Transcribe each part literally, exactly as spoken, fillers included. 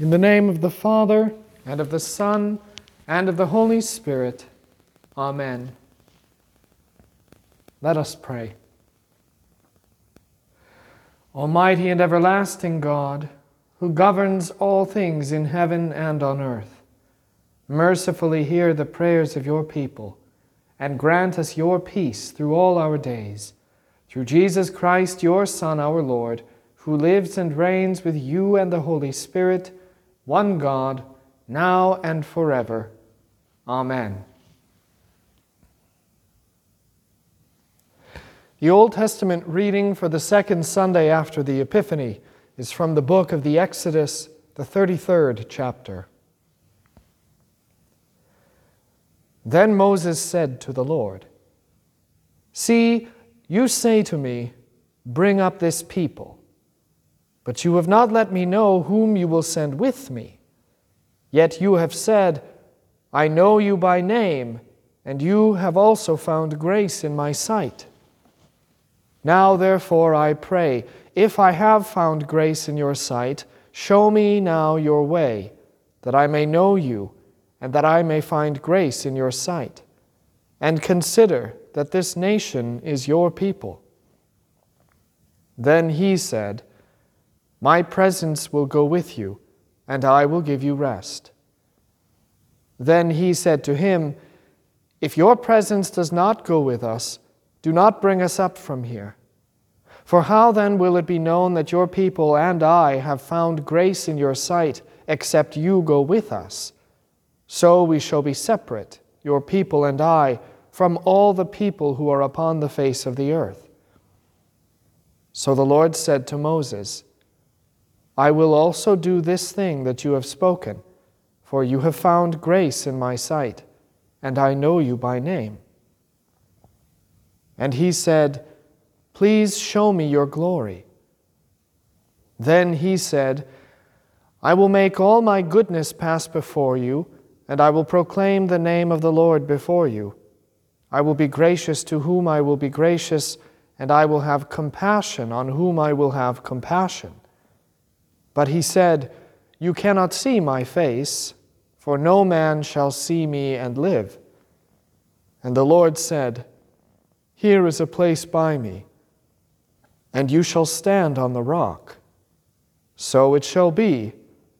In the name of the Father, and of the Son, and of the Holy Spirit. Amen. Let us pray. Almighty and everlasting God, who governs all things in heaven and on earth, mercifully hear the prayers of your people, and grant us your peace through all our days. Through Jesus Christ, your Son, our Lord, who lives and reigns with you and the Holy Spirit, one God, now and forever. Amen. The Old Testament reading for the second Sunday after the Epiphany is from the book of the Exodus, the thirty-third chapter. Then Moses said to the Lord, "See, you say to me, 'Bring up this people,' but you have not let me know whom you will send with me. Yet you have said, 'I know you by name,' and you have also found grace in my sight. Now therefore I pray, if I have found grace in your sight, show me now your way, that I may know you, and that I may find grace in your sight. And consider that this nation is your people." Then he said, "My presence will go with you, and I will give you rest." Then he said to him, "If your presence does not go with us, do not bring us up from here. For how then will it be known that your people and I have found grace in your sight, except you go with us? So we shall be separate, your people and I, from all the people who are upon the face of the earth." So the Lord said to Moses, "I will also do this thing that you have spoken, for you have found grace in my sight, and I know you by name." And he said, "Please show me your glory." Then he said, "I will make all my goodness pass before you, and I will proclaim the name of the Lord before you. I will be gracious to whom I will be gracious, and I will have compassion on whom I will have compassion." But he said, "You cannot see my face, for no man shall see me and live." And the Lord said, "Here is a place by me, and you shall stand on the rock. So it shall be,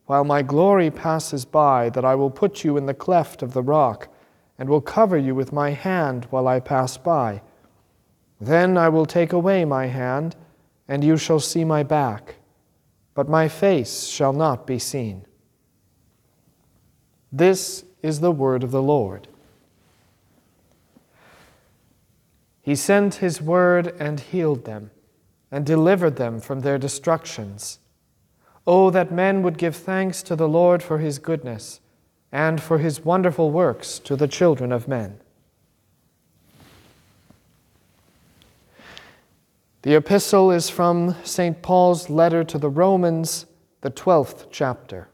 while my glory passes by, that I will put you in the cleft of the rock, and will cover you with my hand while I pass by. Then I will take away my hand, and you shall see my back, but my face shall not be seen." This is the word of the Lord. He sent his word and healed them, and delivered them from their destructions. Oh, that men would give thanks to the Lord for his goodness, and for his wonderful works to the children of men. The epistle is from Saint Paul's letter to the Romans, the twelfth chapter.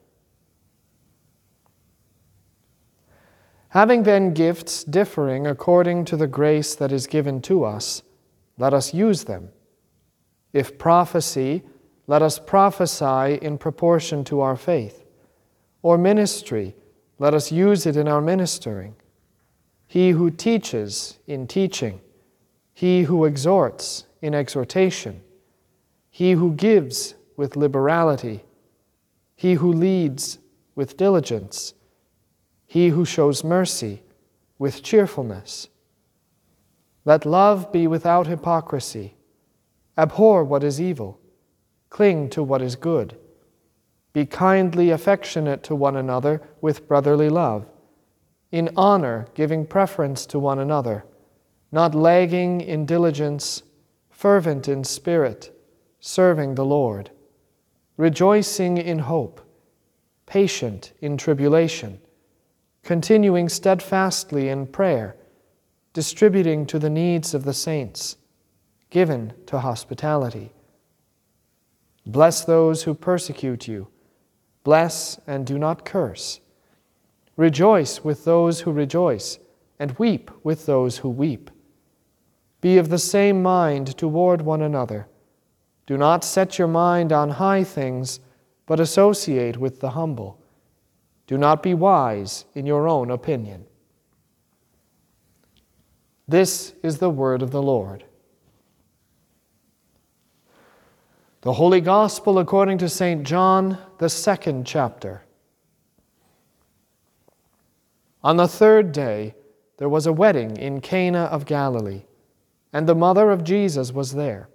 Having then gifts differing according to the grace that is given to us, let us use them. If prophecy, let us prophesy in proportion to our faith. Or ministry, let us use it in our ministering. He who teaches, in teaching. He who exhorts, in exhortation. He who gives, with liberality. He who leads, with diligence. He who shows mercy, with cheerfulness. Let love be without hypocrisy. Abhor what is evil. Cling to what is good. Be kindly affectionate to one another with brotherly love, in honor giving preference to one another, not lagging in diligence, fervent in spirit, serving the Lord, rejoicing in hope, patient in tribulation, continuing steadfastly in prayer, distributing to the needs of the saints, given to hospitality. Bless those who persecute you. Bless and do not curse. Rejoice with those who rejoice, and weep with those who weep. Be of the same mind toward one another. Do not set your mind on high things, but associate with the humble. Do not be wise in your own opinion. This is the word of the Lord. The Holy Gospel according to Saint John, the second chapter. On the third day, there was a wedding in Cana of Galilee, and the mother of Jesus was there.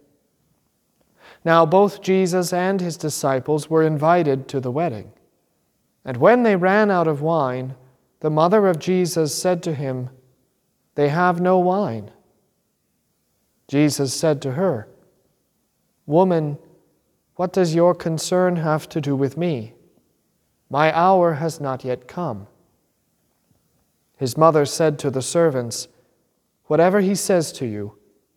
Now both Jesus and his disciples were invited to the wedding. And when they ran out of wine, the mother of Jesus said to him, "They have no wine." Jesus said to her, "Woman, what does your concern have to do with me? My hour has not yet come." His mother said to the servants, "Whatever he says to you,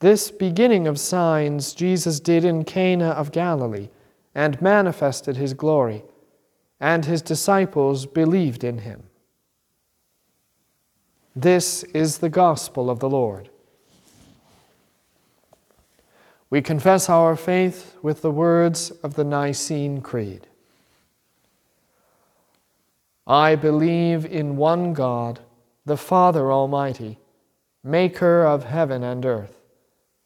This beginning of signs Jesus did in Cana of Galilee, and manifested his glory, and his disciples believed in him. This is the gospel of the Lord. We confess our faith with the words of the Nicene Creed. I believe in one God, the Father Almighty, maker of heaven and earth,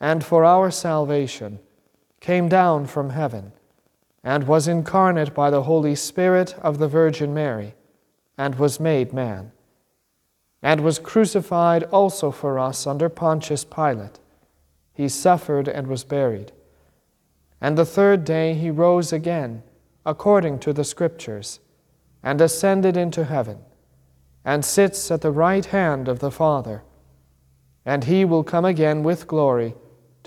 and for our salvation came down from heaven, and was incarnate by the Holy Spirit of the Virgin Mary, and was made man, and was crucified also for us under Pontius Pilate. He suffered and was buried. And the third day he rose again, according to the Scriptures, and ascended into heaven, and sits at the right hand of the Father. And he will come again with glory,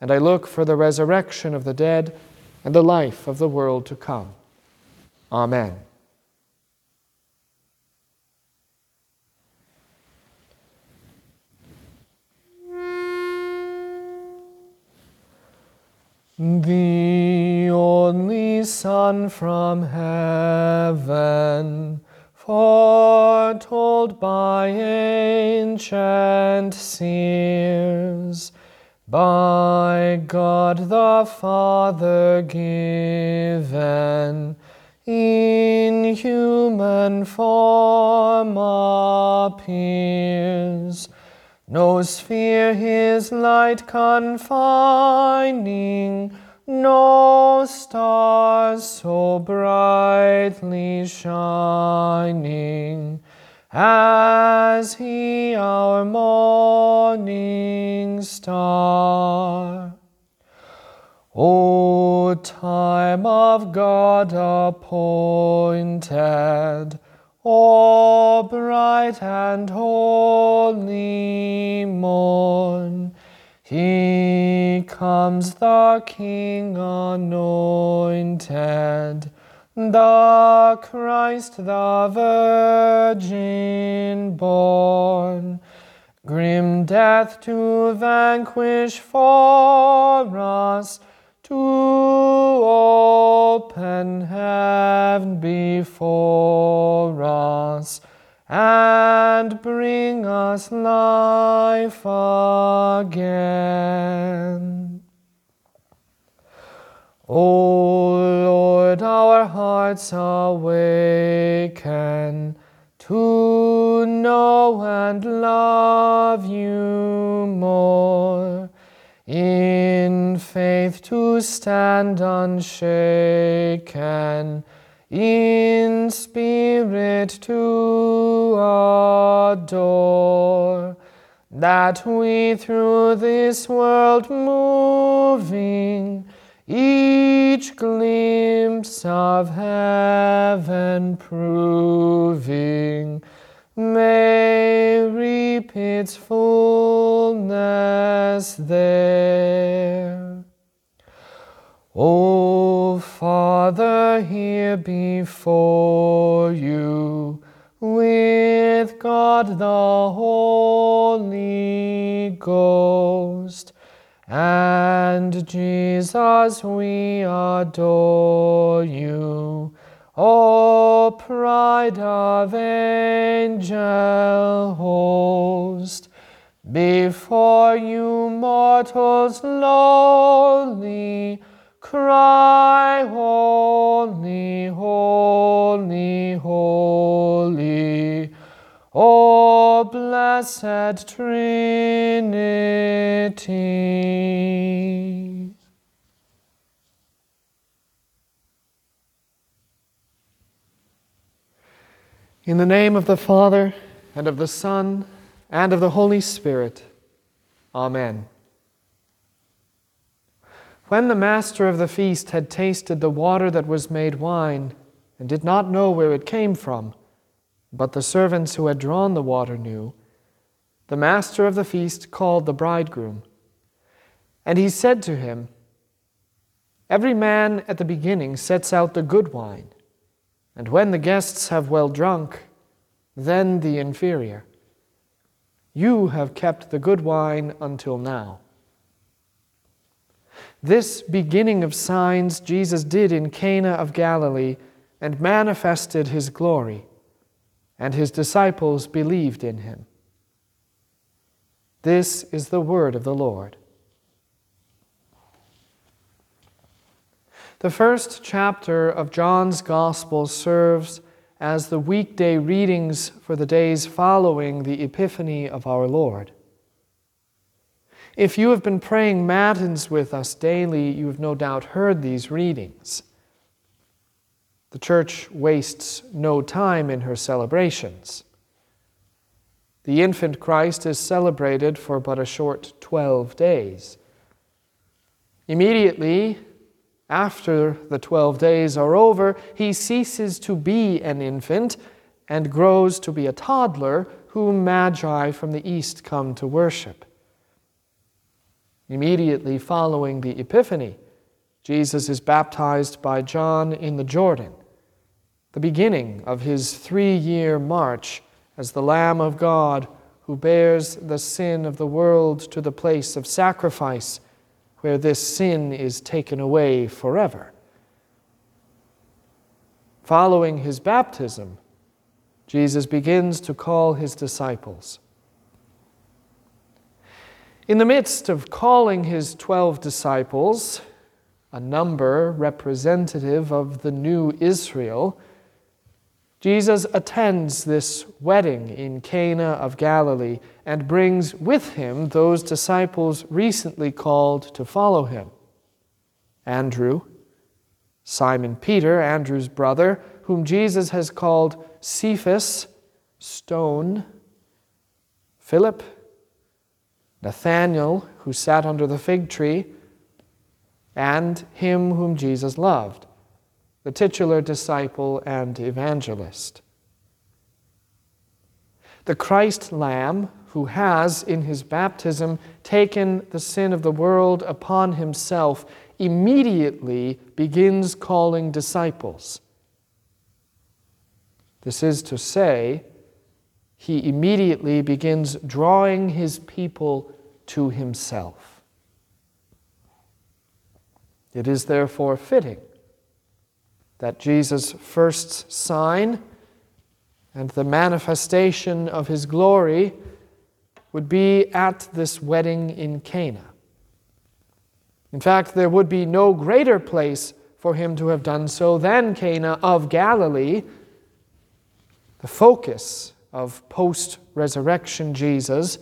and I look for the resurrection of the dead and the life of the world to come. Amen. The only Son from heaven, foretold by ancient seers, by God the Father given, in human form appears, no sphere his light confining, no star so brightly shining, as he our morning star. O time of God appointed, O bright and holy morn, he comes the King anointed, the Christ the Virgin born. Grim death to vanquish for us, to open heaven before us, and bring us life again. O Lord, our hearts awaken to know and love you more, in faith to stand unshaken, in spirit to adore, that we through this world moving, each glimpse of heaven proving, may reap its fullness there. O Father, here before you, with God the Holy Ghost and Jesus, we adore you, O pride of angel host, before you mortals lowly, cry holy, holy, holy, O blessed Trinity. In the name of the Father, and of the Son, and of the Holy Spirit. Amen. When the master of the feast had tasted the water that was made wine, and did not know where it came from, but the servants who had drawn the water knew, the master of the feast called the bridegroom. And he said to him, "Every man at the beginning sets out the good wine, and when the guests have well drunk, then the inferior. You have kept the good wine until now." This beginning of signs Jesus did in Cana of Galilee and manifested his glory, and his disciples believed in him. This is the word of the Lord. The first chapter of John's Gospel serves as the weekday readings for the days following the Epiphany of our Lord. If you have been praying Matins with us daily, you have no doubt heard these readings. The Church wastes no time in her celebrations. The infant Christ is celebrated for but a short twelve days. Immediately after the twelve days are over, he ceases to be an infant and grows to be a toddler whom magi from the east come to worship. Immediately following the Epiphany, Jesus is baptized by John in the Jordan, the beginning of his three-year march as the Lamb of God who bears the sin of the world to the place of sacrifice, where this sin is taken away forever. Following his baptism, Jesus begins to call his disciples. In the midst of calling his twelve disciples, a number representative of the new Israel, Jesus attends this wedding in Cana of Galilee and brings with him those disciples recently called to follow him: Andrew, Simon Peter, Andrew's brother, whom Jesus has called Cephas, stone, Philip, Nathanael, who sat under the fig tree, and him whom Jesus loved, the titular disciple and evangelist. the Christ Lamb who has, in his baptism, taken the sin of the world upon himself, immediately begins calling disciples. This is to say, he immediately begins drawing his people to himself. It is therefore fitting that Jesus' first sign and the manifestation of his glory would be at this wedding in Cana. In fact, there would be no greater place for him to have done so than Cana of Galilee, the focus of post-resurrection Jesus,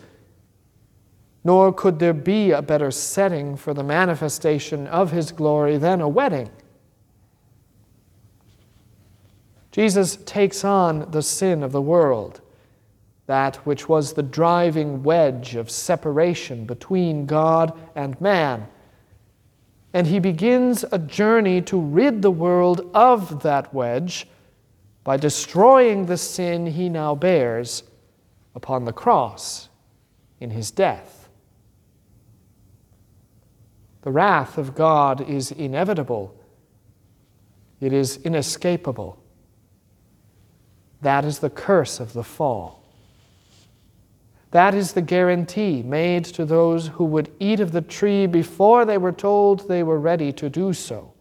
nor could there be a better setting for the manifestation of his glory than a wedding. Jesus takes on the sin of the world, that which was the driving wedge of separation between God and man. And he begins a journey to rid the world of that wedge by destroying the sin he now bears upon the cross in his death. The wrath of God is inevitable. It is inescapable. That is the curse of the fall. That is the guarantee made to those who would eat of the tree before they were told they were ready to do so.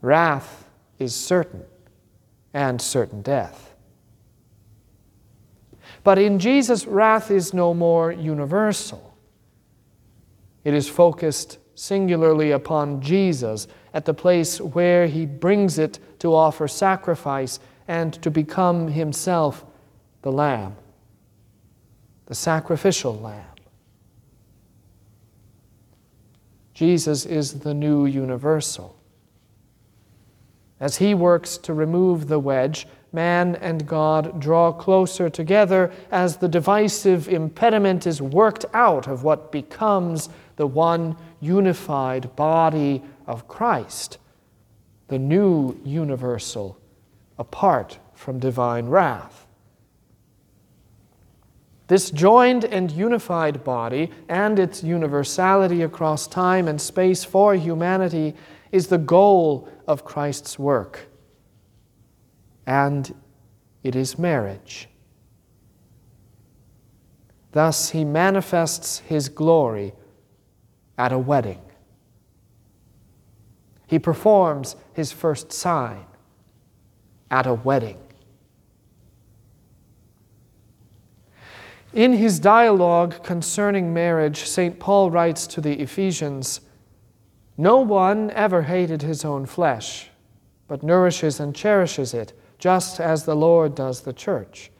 Wrath is certain, and certain death. But in Jesus, wrath is no more universal. It is focused singularly upon Jesus at the place where he brings it to offer sacrifice and to become himself the Lamb, the sacrificial Lamb. Jesus is the new universal. As he works to remove the wedge, man and God draw closer together as the divisive impediment is worked out of what becomes the one unified body of Christ, the new universal, apart from divine wrath. This joined and unified body and its universality across time and space for humanity is the goal of Christ's work, and it is marriage. Thus he manifests his glory at a wedding. He performs his first sign at a wedding. In his dialogue concerning marriage, Saint Paul writes to the Ephesians, "No one ever hated his own flesh, but nourishes and cherishes it, just as the Lord does the church.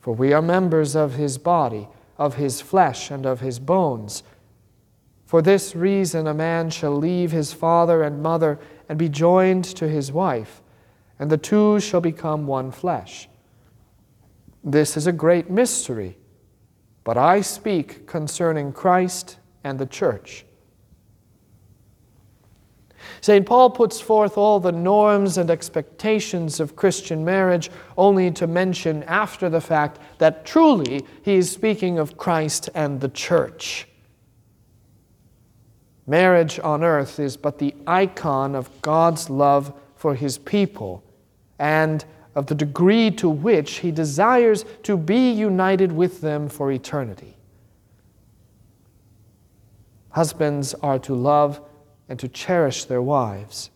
For we are members of his body, of his flesh, and of his bones. For this reason a man shall leave his father and mother and be joined to his wife, and the two shall become one flesh. This is a great mystery, but I speak concerning Christ and the church." Saint Paul puts forth all the norms and expectations of Christian marriage only to mention after the fact that truly he is speaking of Christ and the church. Marriage on earth is but the icon of God's love for his people and of the degree to which he desires to be united with them for eternity. Husbands are to love and to cherish their wives.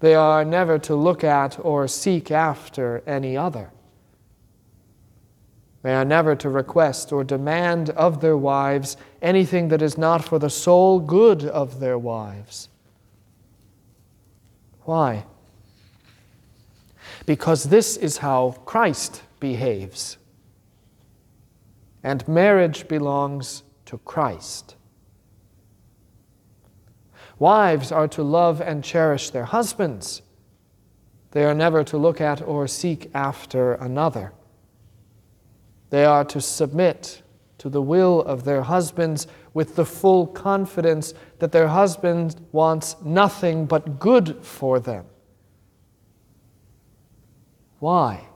They are never to look at or seek after any other. They are never to request or demand of their wives anything that is not for the sole good of their wives. Why? Because this is how Christ behaves, and marriage belongs to Christ. Wives are to love and cherish their husbands. They are never to look at or seek after another. They are to submit to the will of their husbands with the full confidence that their husband wants nothing but good for them. Why?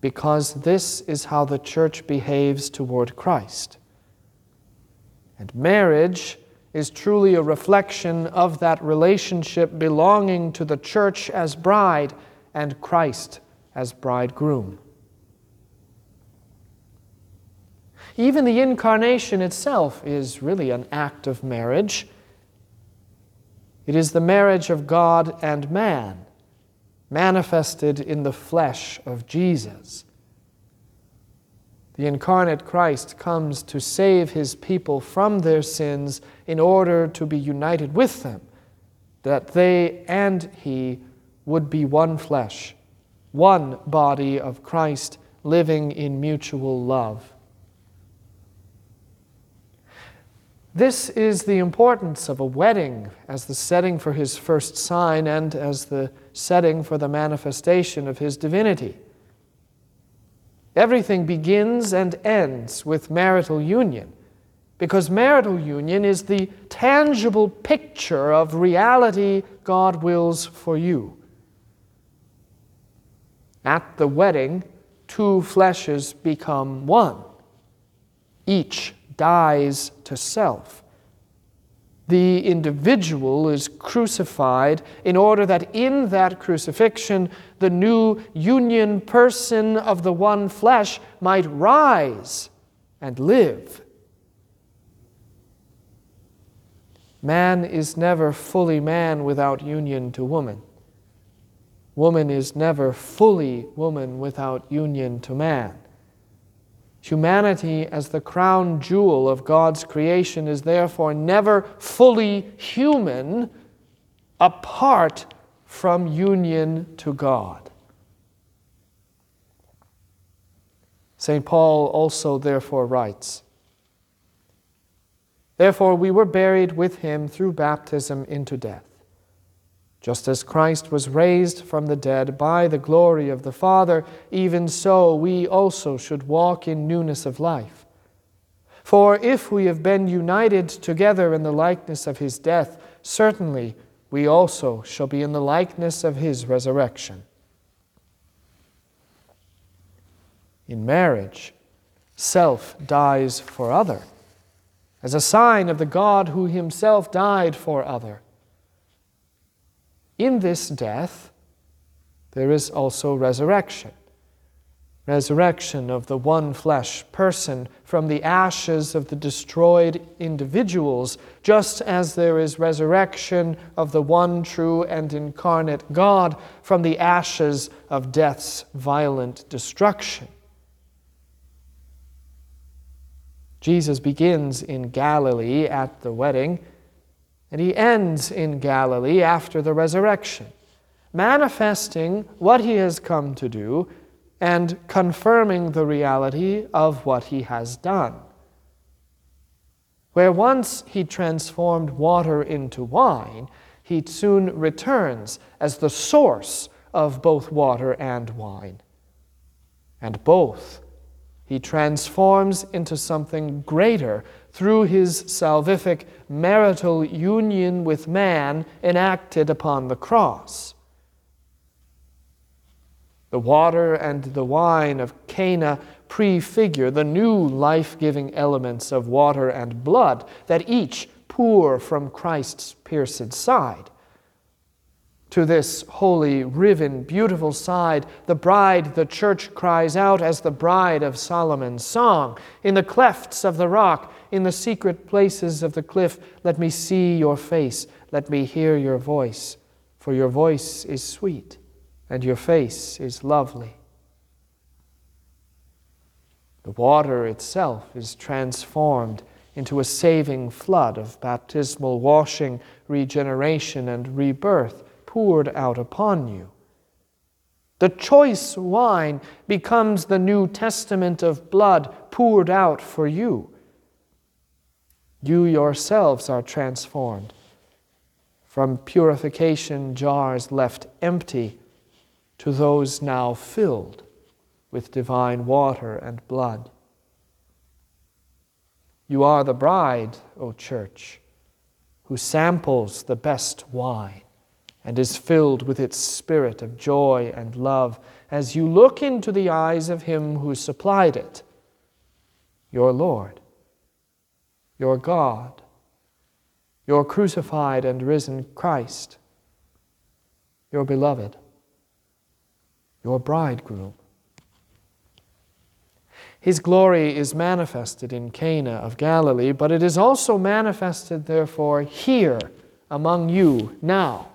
Because this is how the church behaves toward Christ. And marriage is truly a reflection of that relationship belonging to the church as bride and Christ as bridegroom. Even the incarnation itself is really an act of marriage. It is the marriage of God and man, manifested in the flesh of Jesus. The incarnate Christ comes to save his people from their sins in order to be united with them, that they and he would be one flesh, one body of Christ living in mutual love. This is the importance of a wedding as the setting for his first sign and as the setting for the manifestation of his divinity. Everything begins and ends with marital union, because marital union is the tangible picture of reality God wills for you. At the wedding, two fleshes become one. Each dies to self. The individual is crucified in order that in that crucifixion the new union person of the one flesh might rise and live. Man is never fully man without union to woman. Woman is never fully woman without union to man. Humanity, as the crown jewel of God's creation, is therefore never fully human apart from union to God. Saint Paul also therefore writes, "Therefore we were buried with him through baptism into death, just as Christ was raised from the dead by the glory of the Father, even so we also should walk in newness of life. For if we have been united together in the likeness of his death, certainly we also shall be in the likeness of his resurrection." In marriage, self dies for other, as a sign of the God who himself died for other. In this death, there is also resurrection. Resurrection of the one flesh person from the ashes of the destroyed individuals, just as there is resurrection of the one true and incarnate God from the ashes of death's violent destruction. Jesus begins in Galilee at the wedding, and he ends in Galilee after the resurrection, manifesting what he has come to do and confirming the reality of what he has done. Where once he transformed water into wine, he soon returns as the source of both water and wine. And both he transforms into something greater through his salvific marital union with man enacted upon the cross. The water and the wine of Cana prefigure the new life-giving elements of water and blood that each pour from Christ's pierced side. To this holy, riven, beautiful side, the bride, the church, cries out as the bride of Solomon's song. "In the clefts of the rock, in the secret places of the cliff, let me see your face, let me hear your voice, for your voice is sweet, and your face is lovely." The water itself is transformed into a saving flood of baptismal washing, regeneration, and rebirth, poured out upon you. The choice wine becomes the New Testament of blood poured out for you. You yourselves are transformed from purification jars left empty to those now filled with divine water and blood. You are the bride, O church, who samples the best wine, and is filled with its spirit of joy and love as you look into the eyes of him who supplied it, your Lord, your God, your crucified and risen Christ, your beloved, your bridegroom. His glory is manifested in Cana of Galilee, but it is also manifested, therefore, here among you now.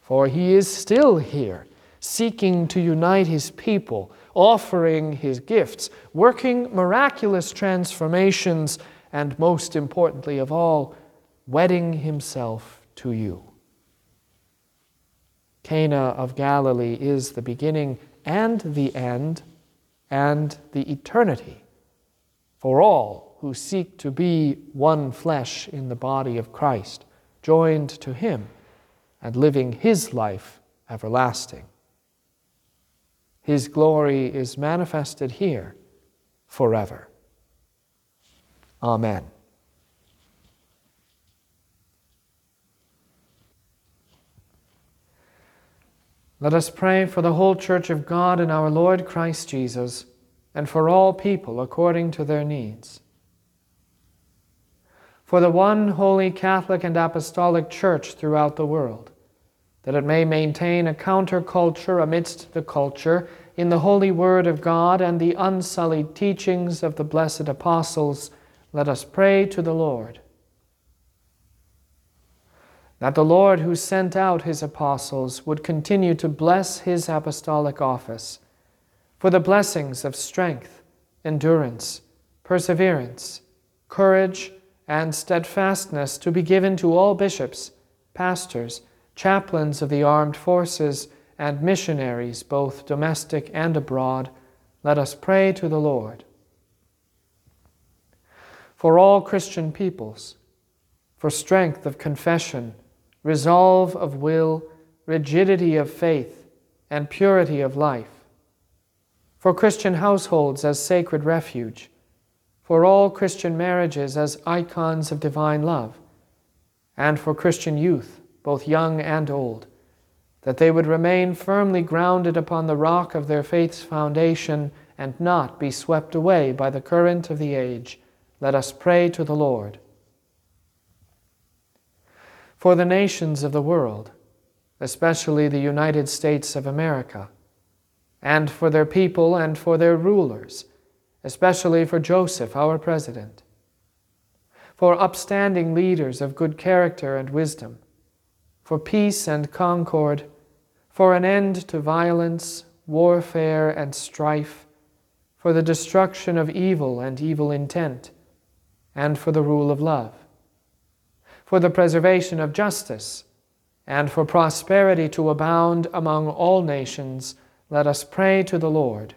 For he is still here, seeking to unite his people, offering his gifts, working miraculous transformations, and most importantly of all, wedding himself to you. Cana of Galilee is the beginning and the end and the eternity for all who seek to be one flesh in the body of Christ, joined to him and living his life everlasting. His glory is manifested here forever. Amen. Let us pray for the whole Church of God and our Lord Christ Jesus, and for all people according to their needs. For the one holy Catholic and Apostolic Church throughout the world, that it may maintain a counterculture amidst the culture in the holy Word of God and the unsullied teachings of the blessed apostles, let us pray to the Lord. That the Lord who sent out his apostles would continue to bless his apostolic office for the blessings of strength, endurance, perseverance, courage, and steadfastness to be given to all bishops, pastors, chaplains of the armed forces, and missionaries, both domestic and abroad, let us pray to the Lord. For all Christian peoples, for strength of confession, resolve of will, rigidity of faith, and purity of life. For Christian households as sacred refuge, for all Christian marriages as icons of divine love, and for Christian youth, both young and old, that they would remain firmly grounded upon the rock of their faith's foundation and not be swept away by the current of the age, let us pray to the Lord. For the nations of the world, especially the United States of America, and for their people and for their rulers, especially for Joseph, our president, for upstanding leaders of good character and wisdom, for peace and concord, for an end to violence, warfare, and strife, for the destruction of evil and evil intent, and for the rule of love, for the preservation of justice, and for prosperity to abound among all nations, let us pray to the Lord.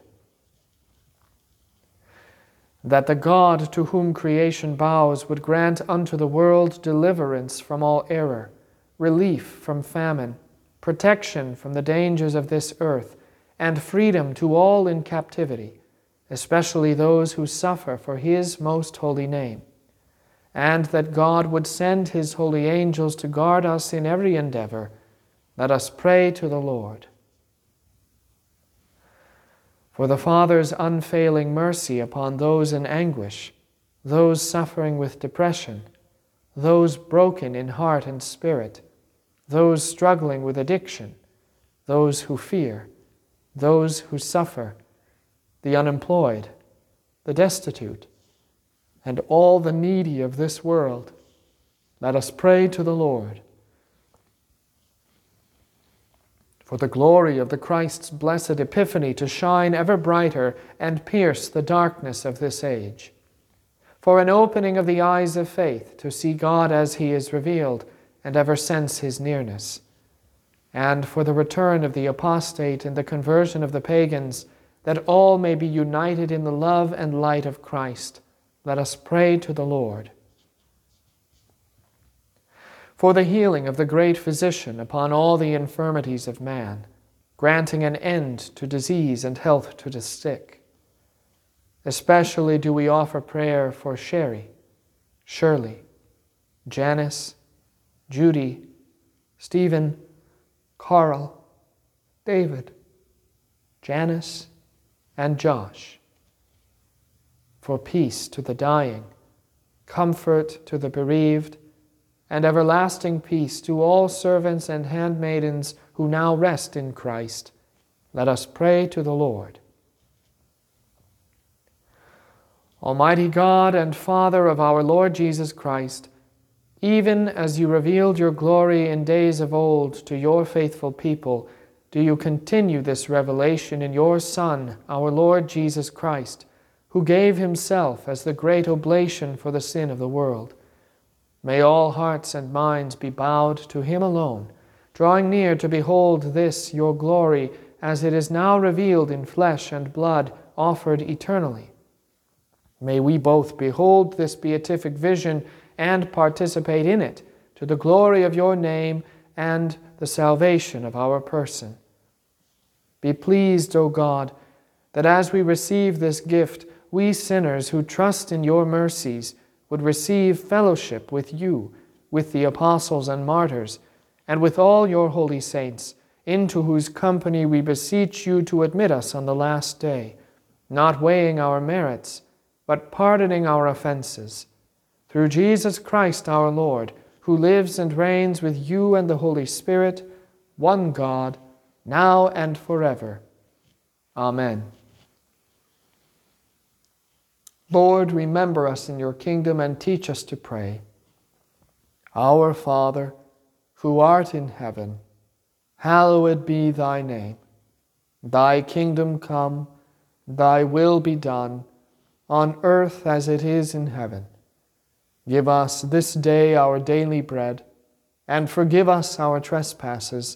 That the God to whom creation bows would grant unto the world deliverance from all error, relief from famine, protection from the dangers of this earth, and freedom to all in captivity, especially those who suffer for his most holy name. And that God would send his holy angels to guard us in every endeavor, let us pray to the Lord. For the Father's unfailing mercy upon those in anguish, those suffering with depression, those broken in heart and spirit, those struggling with addiction, those who fear, those who suffer, the unemployed, the destitute, and all the needy of this world, let us pray to the Lord. For the glory of the Christ's blessed epiphany to shine ever brighter and pierce the darkness of this age. For an opening of the eyes of faith to see God as he is revealed and ever sense his nearness. And for the return of the apostate and the conversion of the pagans, that all may be united in the love and light of Christ, let us pray to the Lord. For the healing of the great physician upon all the infirmities of man, granting an end to disease and health to the sick. Especially do we offer prayer for Sherry, Shirley, Janice, Judy, Stephen, Carl, David, Janice, and Josh, for peace to the dying, comfort to the bereaved, and everlasting peace to all servants and handmaidens who now rest in Christ, let us pray to the Lord. Almighty God and Father of our Lord Jesus Christ, even as you revealed your glory in days of old to your faithful people, do you continue this revelation in your Son, our Lord Jesus Christ, who gave himself as the great oblation for the sin of the world. May all hearts and minds be bowed to him alone, drawing near to behold this your glory as it is now revealed in flesh and blood offered eternally. May we both behold this beatific vision and participate in it, to the glory of your name and the salvation of our person. Be pleased, O God, that as we receive this gift, we sinners who trust in your mercies would receive fellowship with you, with the apostles and martyrs, and with all your holy saints, into whose company we beseech you to admit us on the last day, not weighing our merits, but pardoning our offenses, through Jesus Christ our Lord, who lives and reigns with you and the Holy Spirit, one God, now and forever. Amen. Lord, remember us in your kingdom and teach us to pray. Our Father, who art in heaven, hallowed be thy name. Thy kingdom come, thy will be done, on earth as it is in heaven. Give us this day our daily bread, and forgive us our trespasses,